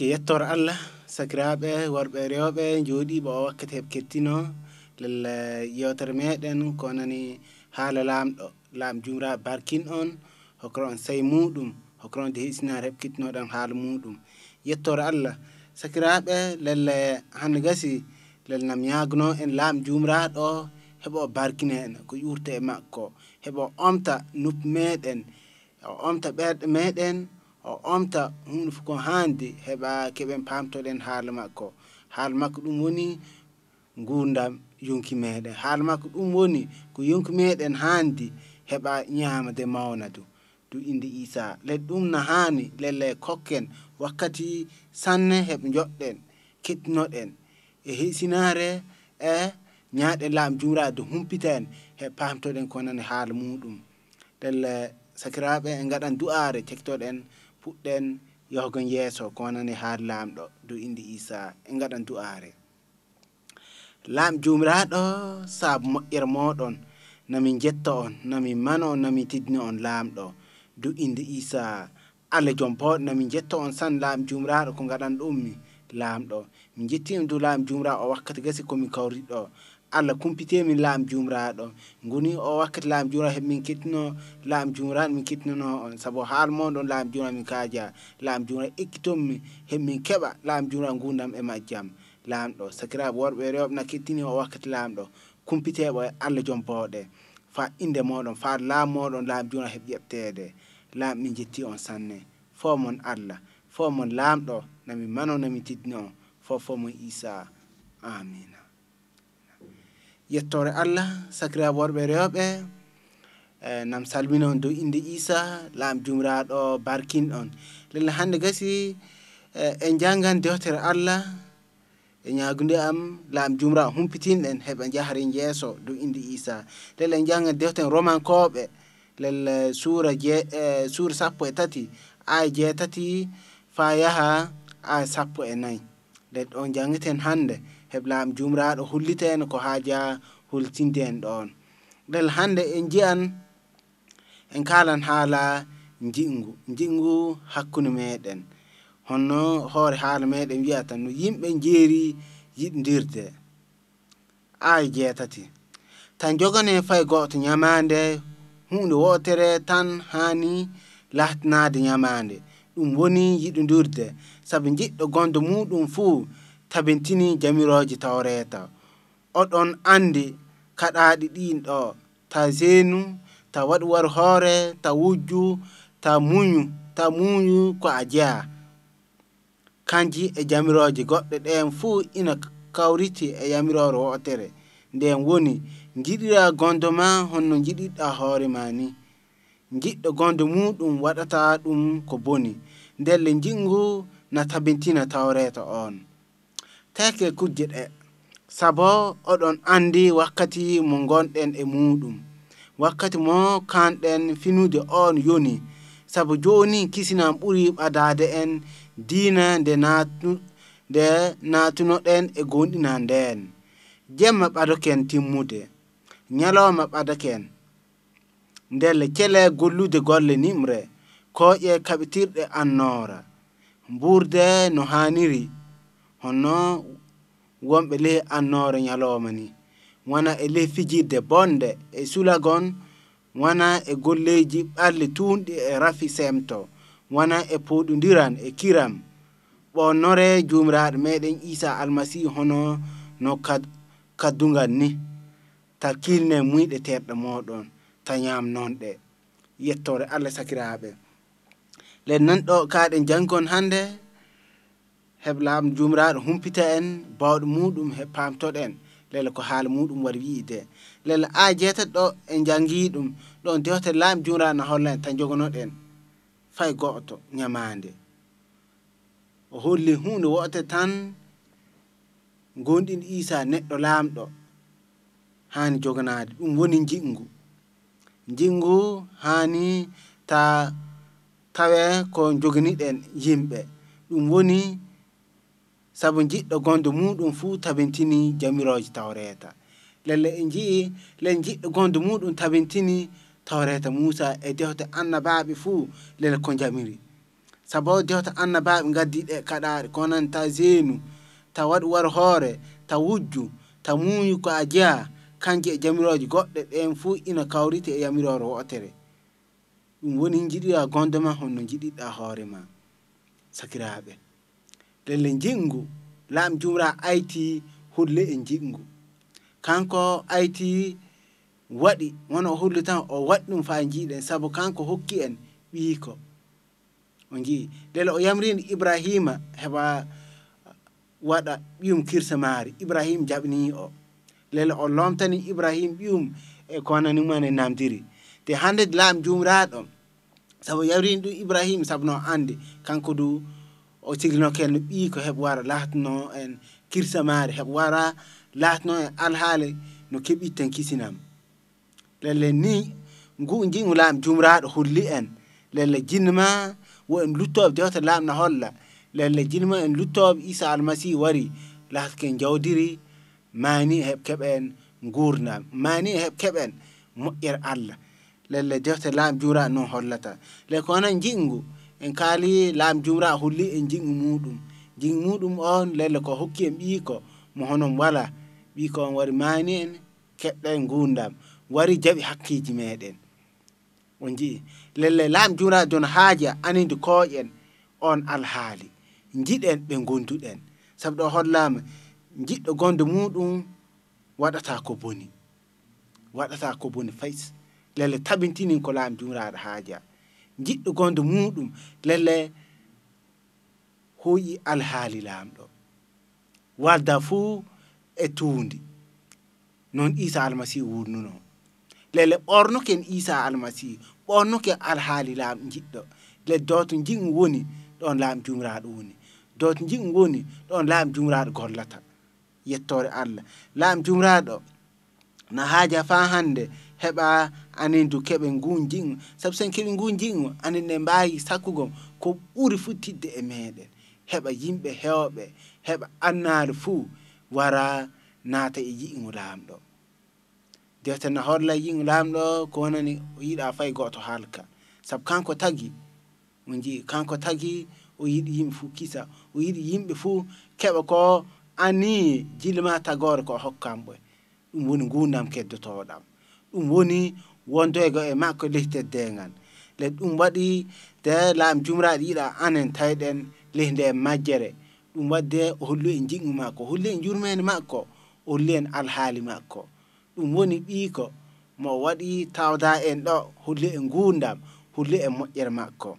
Yettor Allah sakrabe warbe rewbe jodi bo wakkati heb kettino lel yewtere meden konani hala lamdo lam jumra barkin on hokron sey mudum hokron de hisna heb kettino dan hal mudum yettor Allah sakrabe lel hangasi lel nam yagno en lam jumra do hebo barkinen ko yurte makko hebo omta nup meden omta berde meden o omta hunfu ko hande heba keben pamtoden haal makko dum woni ngundam yonki meden haal makko dum woni ko yonki meden handi heba nyaamade mawnadu du inde Isa le dum na hani lele kokken wakkati sanne heb jodden kitnoden e hisinare e nyaade lam jurado humpiten he pamtoden konan haal mudum lele sakirabe en gadan du'are tektoden puden yogon yeso konani har lamdo do indi Isa engadan du'are lam jumrado sab mo'ir modon nami jetto on nami mano nami tidni on lamdo do indi Isa alle jompo nami jetto on san lam jumrado ko gadan dummi lamdo mi jettim do lam jumra o wakkati gasi ko mi kawrido alla kumpite min lam jumrado ngoni o wakkati lam jumra he min kitno lam jumra min kitno on sabo hal mon don lam jumra min kaaja lam jumra ikitommi he min keba lam jumra ngundam e majjam lam do sakira worbe rewbna kitini o wakkati lam do kumpite bo alla jompode fa inde modon fa lam modon lam jumra he jeptede lam min jetti on sanne fo mon alla fo mon lam do nami mano nami tidno fo mon Isa amin Yettore Allah sakra worbe rewbe nam salmino do indi Isa lam jumrado barkin on lel hande gasi en jangan dewtere Allah e nyaagunde am lam jumra humpitin en heba jaharin yeso do indi Isa lel en jangan dewten roman koobe lel sura je sura sappo e tati ay je tati fa yaha ay sappo e nay lel on jangiten hande heblam jumraado hulliten ko haaja hultinden don del hande en jian en kalan hala njingu hakkunde meden honno hore hala meden wiata no yimbe njeri yiddirde ay jetati tan jogane fay goto nyamande hunde wotere tan hani lahtnaade nyamande dum woni yiddirde sabe jiddo gondo mudum fu tabentini jamiroji tawreta odon andi kadaadi din do ta zenu ta wadwar hore ta wujju ta munyu ko aja kanji e jamiroji godde den fu ina kawriti e yamiroro otere den woni jidira gondoma honno jidida hore mani jiddo gondo mudum wadata dum ko boni ndelle jingu na tabentina tawreta on take kujjet sabo odon andi wakkati mo gonden e mudum wakkati mo kanden finude on yoni sabo joni kisina buri adade en dina de natuno den e gondina den jemma badoken timmude nyaloma badaken ndelle kele gollude golle nimre ko e kabitirde annora burde no haniri honno wombe le anore nyalomani wana ele fijide bonde e sulagon wana e golleji balle tundi e rafi semto wana e podundiran e kiram bonore jumraad meden Isa Almasihu hono no kadungani takilne muide tedde modon tanyam nonde yettore alla sakiraabe le nan do kaaden jangon hande heblam jumraad humpita en bawd mudum he pamtoden lele ko haal mudum war wiide lele a jeta do en jangidum don dewte lam jumraad na hollan tan jogonoden fay goto nyamande holle hunde wote tan gondin isa neddo lamdo hani joganade dum woni jingu jingu hani ta tawe ko joginiden yimbe dum woni sabu jiddo gondo mudum fu tabentini jamiroji tawreta lelle enji len jiddo gondo mudum tabentini tawreta musa e dewta annababe fu lelle ko jamiri sabu dewta annababe gaddi de kadare konan ta zenu ta wadu war hore ta wujju ta muyu ko aja kanje jamiroji godde den fu ina kawrite e yamiroro wotere dum woni jidida gondo ma honno jidida hore ma sakiraabe lelle jingu lam jumra aiti hulle en jingu kanko aiti wadi wono hulle tan o waddum fa jiden sabu kanko hokki en biiko onji delo o yamrin ibrahima heba wada bium kirsa mari ibrahim jabni o lelo o lomtani ibrahim bium e konani mane namdiri te hande lam jumra do sabu yamrin du ibrahim sabno ande kanko du o tigno ken bi ko hebwara latno en kirsa mari hebwara latno en alhale no kebi ten kisinam lele ni ngu jingu lam jumra do hulli en lele jinma wo en lutob dewta lam na holla lele jinma en lutob isa almasi wari lat ken jawdiri mani heb keben ngurna mani heb keben mu'ir alla lele dewta lam jura no hollata le ko nan jingu en kali lam jumra hulli en jing mudum on lele ko hokki en bi ko mo honon wala bi ko on wari mani en kedden gundam wari jabi hakkiji meden onji lele lam jumra don haaja aninde ko en on alhaali jiden be gonduden sabdo hollama jiddo gondo mudum wadata ko boni fais lele tabintini ko lam jumra haaja jiddo gondo mudum lele hoyi alhali lamdo wadda fu etundi non isa almasi wurnuno lele orno ken isa almasi orno ken alhali lam jiddo le dotu jing woni don lam jumraad woni dotu jing woni don lam jumraad gollata yettore alla lam jumraado na haaja fa hande heba anen du kebe ngunjin sabsen kebe ngunjin anen ne bayi sakugo ko buri futidde e meden heba yimbe hewbe heba annar fu wara nata e yingu lamdo dewta na horla yingu lamdo ko wonani yida fay goto halka sab kanko tagi o yidi yimbe fu kisa o yidi yimbe fu keba ko ani jilma tagor ko hokkambe dum woni ngundam keddo todam dum woni wondego e makko lehte dengal le dum wadi de lam jumra dida anen tayden lehde majjere dum wadde o hollu en jingu makko holle jurmen makko o len alhali makko dum woni biiko mo wadi tawda en do holle en gundam holle en mojjere makko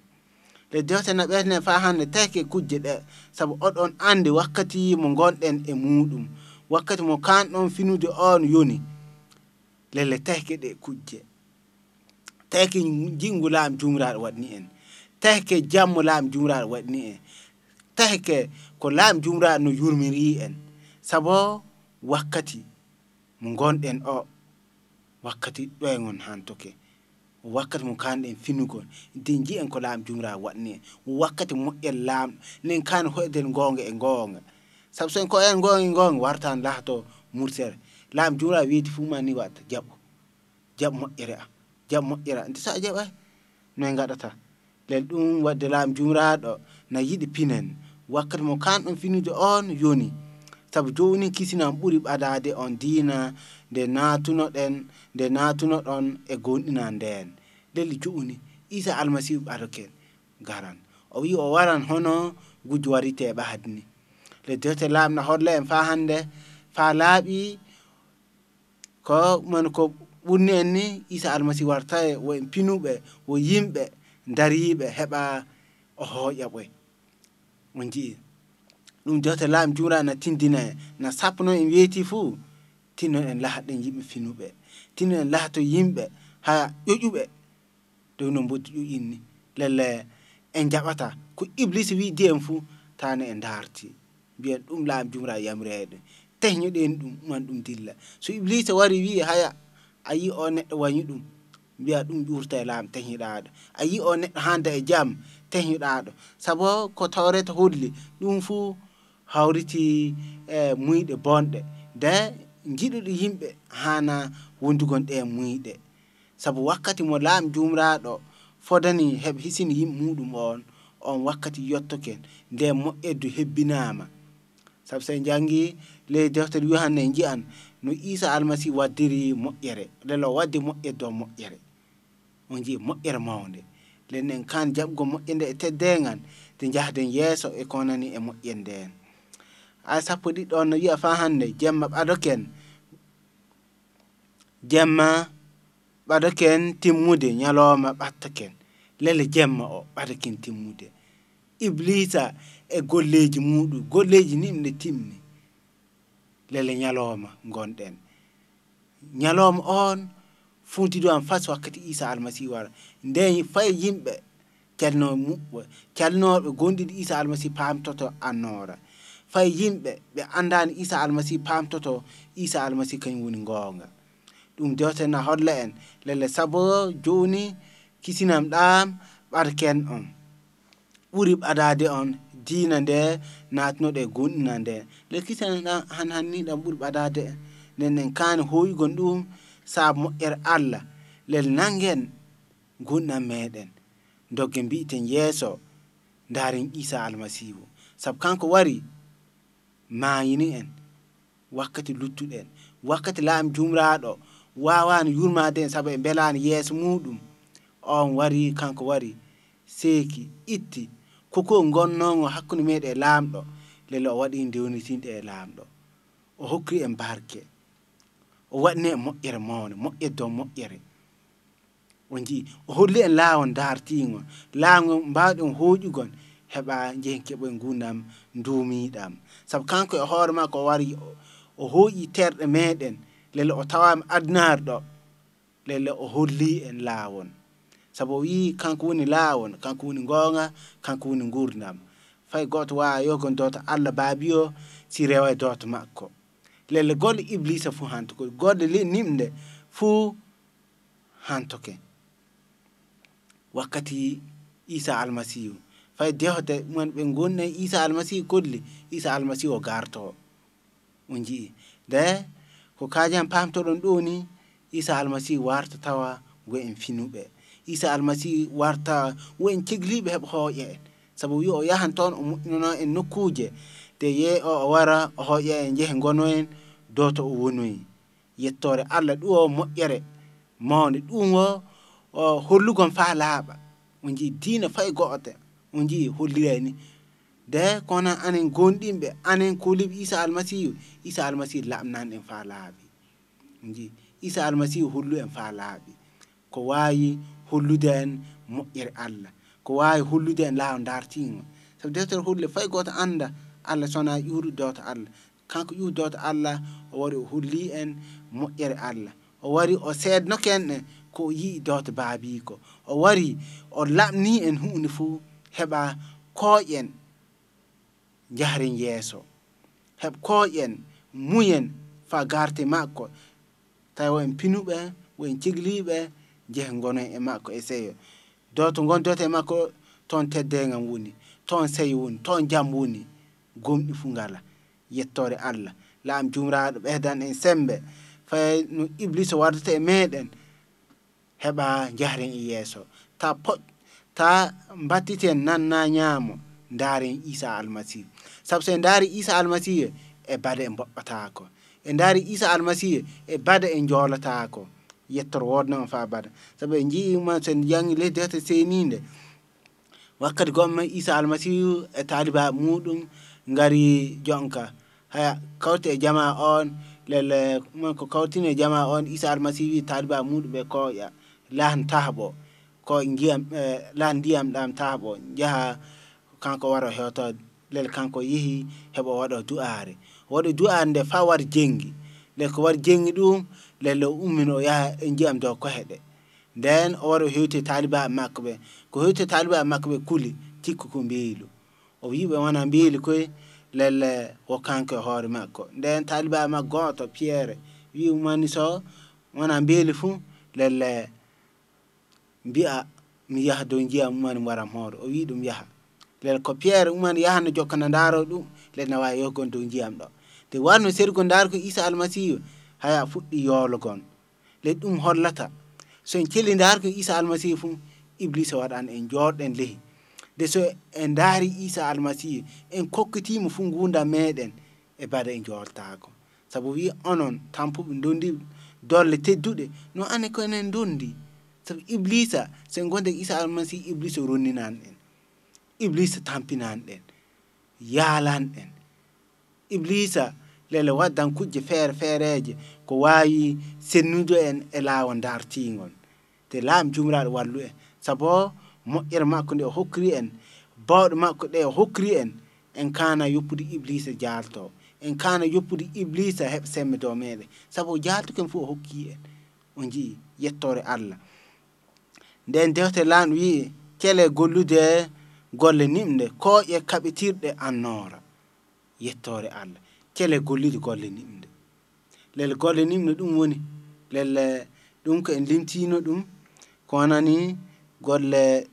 le dewtena berne fa hande take kujje de sabu odon ande wakkati mo gonden e mudum wakkati mo kan don finude on yoni lele take de kujje take jingulam jumra wadni en take jamulam jumra wadni en take ko lam jumra no yurmiri en sabo wakkati mo gonden o wakkati doengon hantoke wakkati mo kan en finugo dinji en ko lam jumra wadni wakkati mo el lam len kan hoeden gonga sabsen ko en gonga wartan lahto murser lam jura wiiti fu mani wat jabbo mo era nti sa jabba no en gadata le dum wadde lam jura do na yidi pinen wakkati mo kan on finude on yoni sabu joni kisina buri badade on dina de natuno den e gondina den deli joni isa almasi baroken garan o wi o waran hono gujwarite ba hadni le dewte lam na hodle en fa hande fa labi ko man ko bunni enni isa almasi wartae wo en pinube wo yimbe daribe heba o hoyabe onji dum dewte lam jura na tindina na sapno en weti fu tino en lahden yimbe finube tino en lahto yimbe ha yojube do non bodu inni lele en jabata ko iblis wi dem fu tane en darti biyen dum laam jumra yamreede tehnyu den dum man dum dilla so iblisa wari wi haya ayi o neddo wañi dum biya dum jurta laam tehnyidaado ayi o neddo handa e jam tehnyidaado sabo ko tawreta holli dum fu hawriti e muyde bonde de jidudi himbe hana wondugonde muyde sabu wakkati mo laam jumraado fodani heb hisini him mudum on wakkati yottoken de mo eddu hebbinama sabu sen jangi le defter yohanne jian no isa almasi wadiri mo yere le lo waddi mo eddo mo yere on ji mo yere mawnde lenen kan jabgo mo ende e teddengan de jahden yeso e konani e mo yende a sapodi don no wi'a fa hande jemma adoken jemma badoken timmude nyaloma battaken lele jemma o badoken timmude iblisa e golleji mudu golleji nimne timmi lele nyaloma gonden nyaloma on funti do am fas wakati isa almasi wara ndey fay yimbe calno mu calno be gondidi isa almasi pam toto anora fay yimbe be andani isa almasi pam toto isa almasi kany woni gonga dum jotena holla en lele sabo joni kisinam dam barken on urib adade on dina de natno de gonna de le kisinam han hanni dam urib adade nenen kan hoy gondum sab mo alla lel nangen gonna meden dogge biiten yeso darin isa almasihu sab kanko wari maayini en wakati luttuden wakati laam jumraado wawan yurmaden sab e belani yeso mudum on wari kanko wari seki itti koko gonnongo hakkunde mede laamdo lelo wadi ndewnitinde e laamdo o hokki en barke o wadne mo ere mawne mo eddo mo ere onji o holli en laawon dartingo laango mbaadon hoojugon heba jenkebe ngundam ndumidam sab kanko e hoore mako wari o hooyi terde meden lelo o tawam adnardo lelo o holli en laawon sabo wi kanko woni laawon kanko woni gonga kanko woni ngurdam fay goto wa yogon dota alla babio si rewa dota makko lele gol iblisa fu hanto ko godde le nimde fu hanto ke wakati isa almasihu fay dehote mon be gonne isa almasihu kodli isa almasihu o garto onji de ko kajam pamto don doni isa almasihu warta tawa go en finube isa almasihu warta wen ciglibe heb hoye sabu yo yahan ton no en nokuje de ye o wara hoye en je ngono en doto wonoi yettore alla duo mo yere mawne dungo o hollugon fa laaba onji dina fay goote onji hollireni de konan anen gondimbe anen kolib isa almasihu laamnan en fa laabi onji isa almasihu hollu en fa laabi ko wayi holluden mo yere alla ko wayi holluden laaw dartingo sabu de ter holle fay goote anda alla sona yuru dota alla kanko yuru dota alla o wari holli en mo yere alla o wari o sedno ken ko yi dota baabi ko o wari o labni en hunde fu heba koyen jahrin yeso heb koyen muyen fa garte makko tawo en pinube wen ciglibe je ngono e makko e seyo doto gondote makko ton teddenga woni ton sey woni ton jam woni gomdi fu ngala yettore alla laam jumraado behdan en sembe fay no iblis wardata e meden heba jahrin yeso ta pot ta batiten nanna nyaamo ndari isa almasihu sabse ndari isa almasihu e bade en bobbataako e ndari isa almasihu e bade en jolataako yettor wodna fa bade sabe nji man sen jangi le dete seninde wakkati gomma isa almasihu e taliba mudum ngari jonka haya kawte jama on lele man ko kawtine jama on isa almasihu taliba mudum be ko ya lan tahbo ko ngiyam lan diam dam tahbo jaha kanko waro heto lel kanko yihi hebo wado du'are wado du'ande fa war jengi le ko war jengi dum lel ummino ya enjam do ko hede den o waro hewti taliba makbe ko hewti taliba makbe kuli tikku ko beelu oyibe wana mbili kwe lele wakanke hori mako. Then taliba ma goto piere wi umani so wana mbili fu lele mbia miyaha donjia umani mwara moro oyi dum yaha lele ko piere umani yaha no jokana ndaro dum le na wa yogon donjia amdo te wanu sergon dar ko Isa Almasihu haya fuddi yologon le dum hollata so en celi dar ko Isa Almasihu fu iblis wadan en jorden lehi de so en daari Isa Almasihu en kokkitimu fu ngunda meden e bada en jortaago sabu wi onon tampu ndondi dolle teddude no ane ko en ndondi sabu iblisa sen gonde Isa Almasihu iblis ronninan en iblis tampinan en yalan en iblisa lele waddan kujje fer fereje ko wayi sennudo en e lawon dartingol te lam jumraade wallu en sabo mo irma ko de hokri en bawdo makko de hokri en kana yopudi iblisa jarto en kana yopudi iblisa heb semme do mede sabo jarto ken fu hokki en onji yettore alla den dewte lan wi kele gollude golle nimde ko e kabitirde annora yettore alla kele gollude golle nimde lel golle nimde dum woni lel dum ko en limtino dum ko anani golle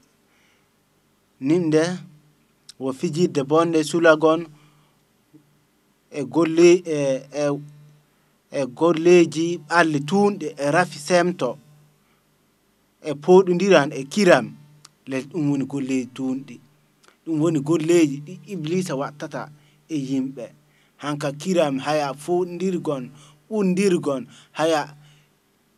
nimde wo fijidde bonde sulagon e golle e golleji alle tunde e rafi semto e podundiran e kiram le dum woni golleji tunde dum woni golleji di iblisa wattata e yimbe hanka kiram haya fondirgon undirgon haya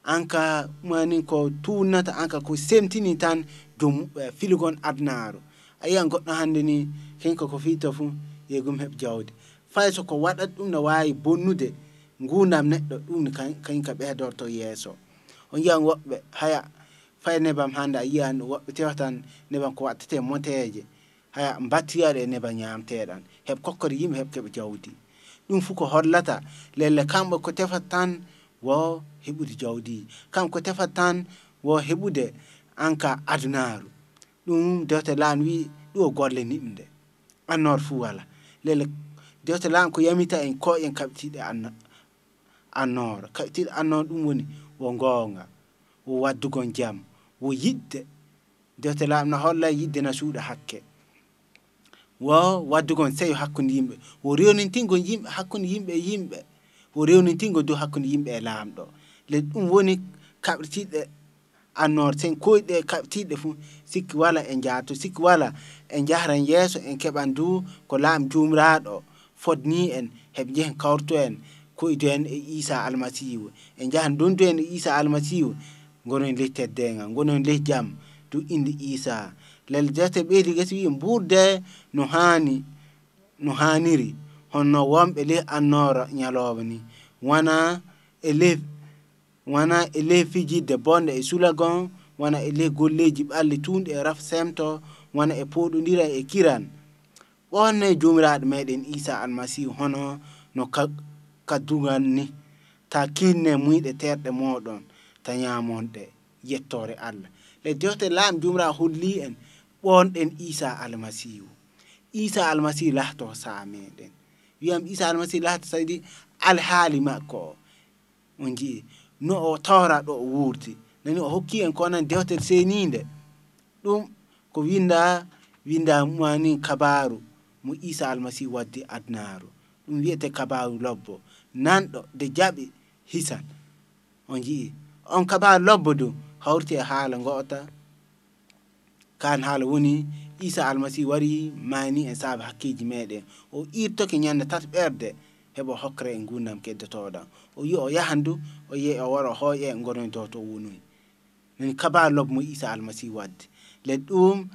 anka mani ko tunata anka ko semtini tan dum filigon adnaro ayan goddo hande ni kenko ko fito fu yegum heb jawde fayso ko wada dum na wayi bonnude ngundam neddo dum kanka be dorto yeso on yan wobbe haya fayne bam handa yan wobbe tewatan ne bam ko wattete moteje haya mbattiyaade ne bam nyamtedan heb kokkori yim heb kebe jawdi dum fu ko hollata lelle kambe ko tefatan wo hebude jawdi kam ko tefatan wo hebude anka adunaru dum dewte lan wi do golle nimde anor fu wala lele dewte lan ko yamita en ko en kaptide anor kaptide anor dum woni wo gonga wo waddugon jam wo yidde dewte lan na holla yidde na suuda hakke wo waddugon sey hakkunde yimbe wo rewnintingo yimbe hakkunde yimbe wo rewnintingo do hakkunde yimbe e lamdo le dum woni kaptide anor sen koyde kaptide fu sikki wala en jaato sikki wala en jahran yeso en kebandu ko lam jumraado fodni en hebje en kawrto en koyde en Isa Almasihu en jahan dondu en Isa Almasihu gonon lette denga gonon le jam du indi Isa lel jate beedi gasi mburde no haniri honno wombe le anora nyalobani wana ele fijidde bonde e sulagon wana ele golleji balle tunde e raf semto wana e podondira e kiran wonne jumiraade meden Isa Almasihu hono no kaduganni ta kinne muide terde modon ta nyamonde yettore alla le dewte lam jumra holli en bonden Isa Almasihu lahto saameden wiam Isa Almasihu lahto saydi al hali makko onji no o tawra do wurti nani o hokki en ko nan dewter seninde dum ko winda mani kabaru mu Isa Almasihu waddi adnaru dum wiete kabaru lobbo nando de jabi hisan onji on kabaru lobbo do hawrti haala ngota kan haala woni Isa Almasihu wari mani en sab hakkiji mede o irto ke nyanda tatberde hebo hokre en gundam keddo toda o yo yahandu o ye o waro hoye ngoron to wonun nen kaba lob mo Isa Almasihu wadde le dum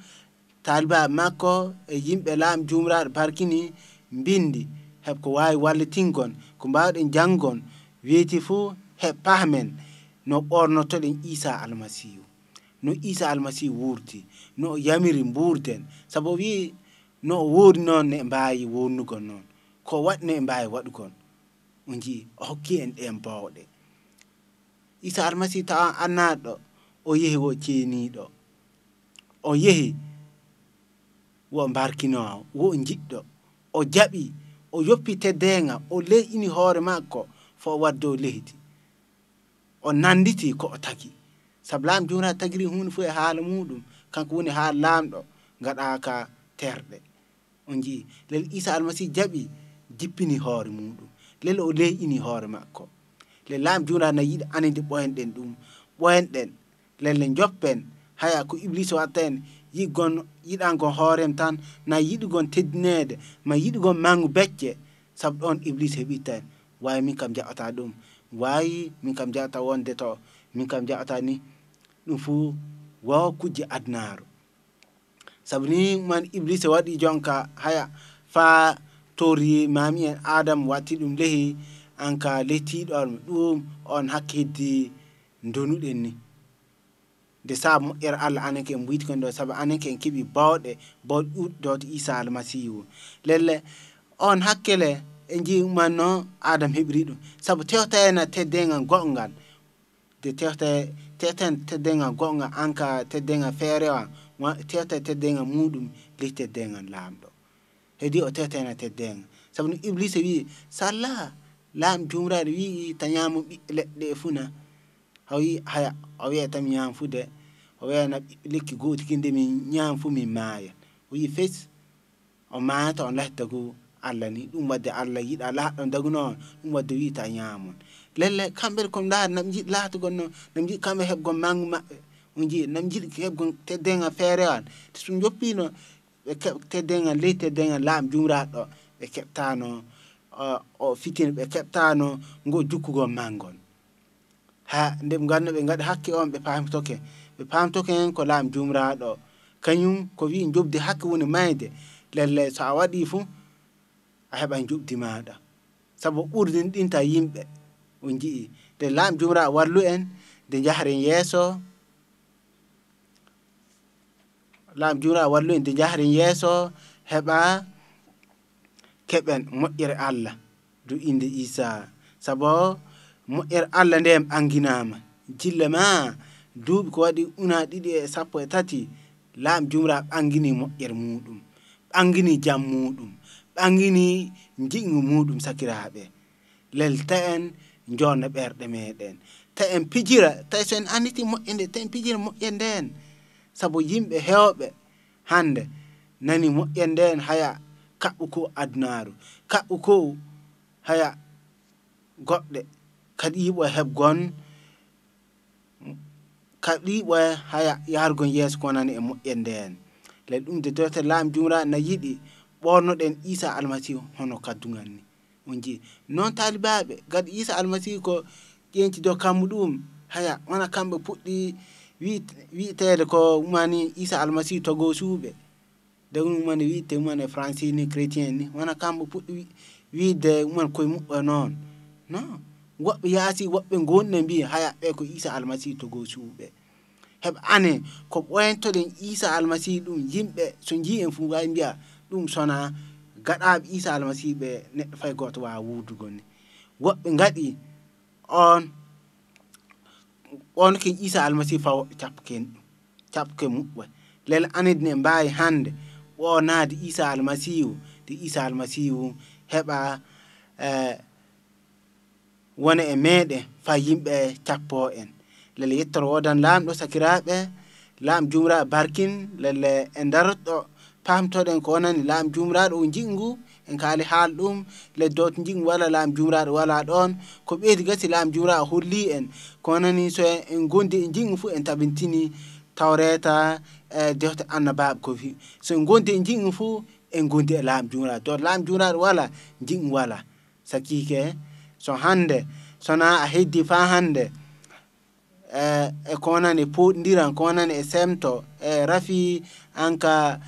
talba makko e yimbe lam jumraar barkini bindi heb ko wayi walletingon ko bawden jangon weti fu heb pahmen no borno to den Isa Almasihu wurti no yamiri burden sabo wi no wodi non ne bayi wonugo non ko watne bayi wadugon onji hokki en bawde Isa Almasihu ta anado o yehi wo cenido o yehi wo mbarkino wo jiddo o jabi o yoppite denga o leini hoore makko fo waddo lehdi o nanditi ko o taki sablam jura tagiri hun fu e haala mudum kanko woni ha lamdo ngada ka terde onji lel isa almasi jabi jippini hoore mudum lel o leini hoore makko le lam jura na yid anende boyenden dum boyenden lel joppen haya ko iblis waten yigon yidango horem tan na yidugon teddinede ma yidugon mangu becce sab don iblis hebiten way min kam jaata dum way min kam jaata wonde to min kam jaata ni dum fu wa kujje adnaru sabni man iblis wadi jonka haya fa tori mami en adam wati dum lehi anka leti don dum on hakidi ndonuden ni de sab er alla anake en buit kondo sab anake en kibi bawde bod dot isa almasihu lelle on hakkele enji manno adam hebridum sab tewtena teddenga gongan de tewte teten teddenga gonga anka teddenga ferewa tewte teddenga mudum lite denga lamdo hedi o tewtena teddenga sab no iblis wi sala lam jumraade wi tanyamu ledde funa hawi haya awiya tamiyam fude wena leki gooti kinde min nyam fu min maaya wi fes o maata on lahtago alla ni dum wadde alla yida la don dagno dum wadde wiita nyaamon lelle kambe ko ndaar nam jid laatu gonno nam jid kambe heb gon mangu mabbe on jid nam jid heb gon teddenga feerewan so joppino be teddenga leete denga lam jumraado be keptano o fitin be keptano ngo jukkugo mangon ha ndem ganno be ngada hakke on be pamtoke en ko lam jumraado kanyum ko wi jobdi hakke woni mayde lelle so a wadi fu a heban jobdi maada sabo urdin dinta yimbe on jii de lam jumra warlu en de jaharen yeso heba keben mo'ir alla du inde isa sabo mo'ir alla ndem anginama jillama duubi ko wadi una didi e sappo e tati lam jumra bangini mo'ir mudum bangini jam mudum bangini njingu mudum sakiraabe leltaen njonna berde meden taen pijira taen aniti mo'ende taen pijira mo'enden sabo yimbe hewbe hande nani mo'enden haya kabuko adnaru kabuko haya godde kadi bo hebgon kadi bo haya yargon yes konani e mo'enden le dum de dote lam jumra na yidi bornoden isa almasihu hono kadunganni onji non talibabe gad isa almasihu ko genci do kamudum haya wana kambe puddi wiitede ko umani isa almasihu to go suube de umani wiite umani francini chrétien ni wana kambe puddi wiide umani koy muddo non non wobbe yaasi wobbe gonne bi haya be ko isa almasihu to go suube heb ane ko boyentoden isa almasihu dum yimbe so jien fu ga biya dum sona gadaabe isa almasibe neddo fay goto wa wudugo ni wobbe ngadi on ke isa almasibe faw chapken mubbe lel anedne mbayi hande wonaade isa almasihu de isa almasihu heba wona e mede fay yimbe chappo en lel yettoro wodan lamdo sakiraabe lam jumra barkin lel en daroto pamtoden ko onani lam jumraado jingu en kali haaldum le dot jingu wala lam jumraado wala don ko beedi gasi lam jumra holli en ko onani so en gondi jingu fu en tabintini tawreta e dehte annabab ko fi so en gondi jingu fu en gondi lam jumra dot lam jumraado wala jingu wala sakike so hande sona a heddi fa hande e ko onani podiran ko onani e semto e rafi anka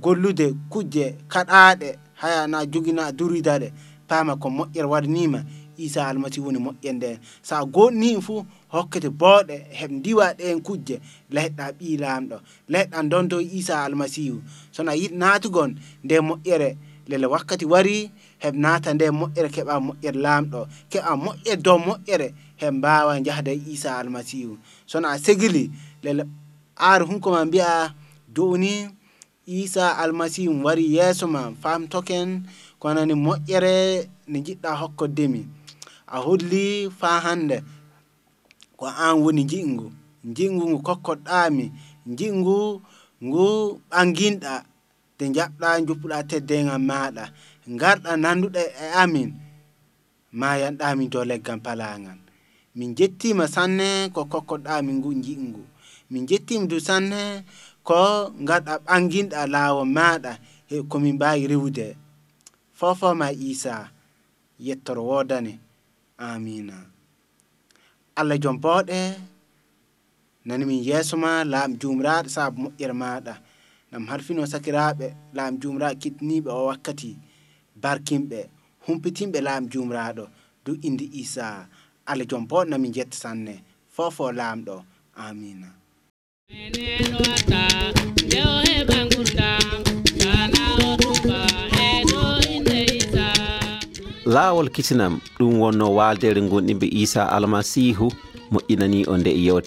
gollude kujje kadaade haya na jogina duridade pama ko mo'ir wadnima isa almasihu woni mo'ende sa gonni fu hokkete boode hem diwaade en kujje leedda bi lamdo leedda donto isa almasihu sona yid natugon de mo'ire lele wakkati wari heb nata de mo'ire keba mo'ir lamdo keba mo'e do mo'ire hem bawa jahde isa almasihu sona segili lele ar hunko man biya doni Isa almasi wari yeso ma fam token kwana ni mo'yere ni jidda hokko demi ahudli fa hande kwa an woni jingu ngu kokkodami jingu ngu anginda te jabda njupula teddenga maada ngarda nanduda e amin ma yandami do leggam palangan min jettima sanne ko kokkodami ngu jingu min jettim du sanne ko ngada anginda lawo maada e ko min bayi rewude fofo ma Isa yettor wodani amina alla jompode nani min yesuma lam jumraat sab mo irmaada nam harfino sakiraabe lam jumra kitnibe o wakkati barkimbe humpitimbe lam jumraado du indi Isa alla jompode nami jett sanne fofo lamdo amina eneno ata deo e banguta kana otuba Lawol kisinam, ɗum wonno waalde ngonɗimbe Isa almasihu mo inani on nde yewtere.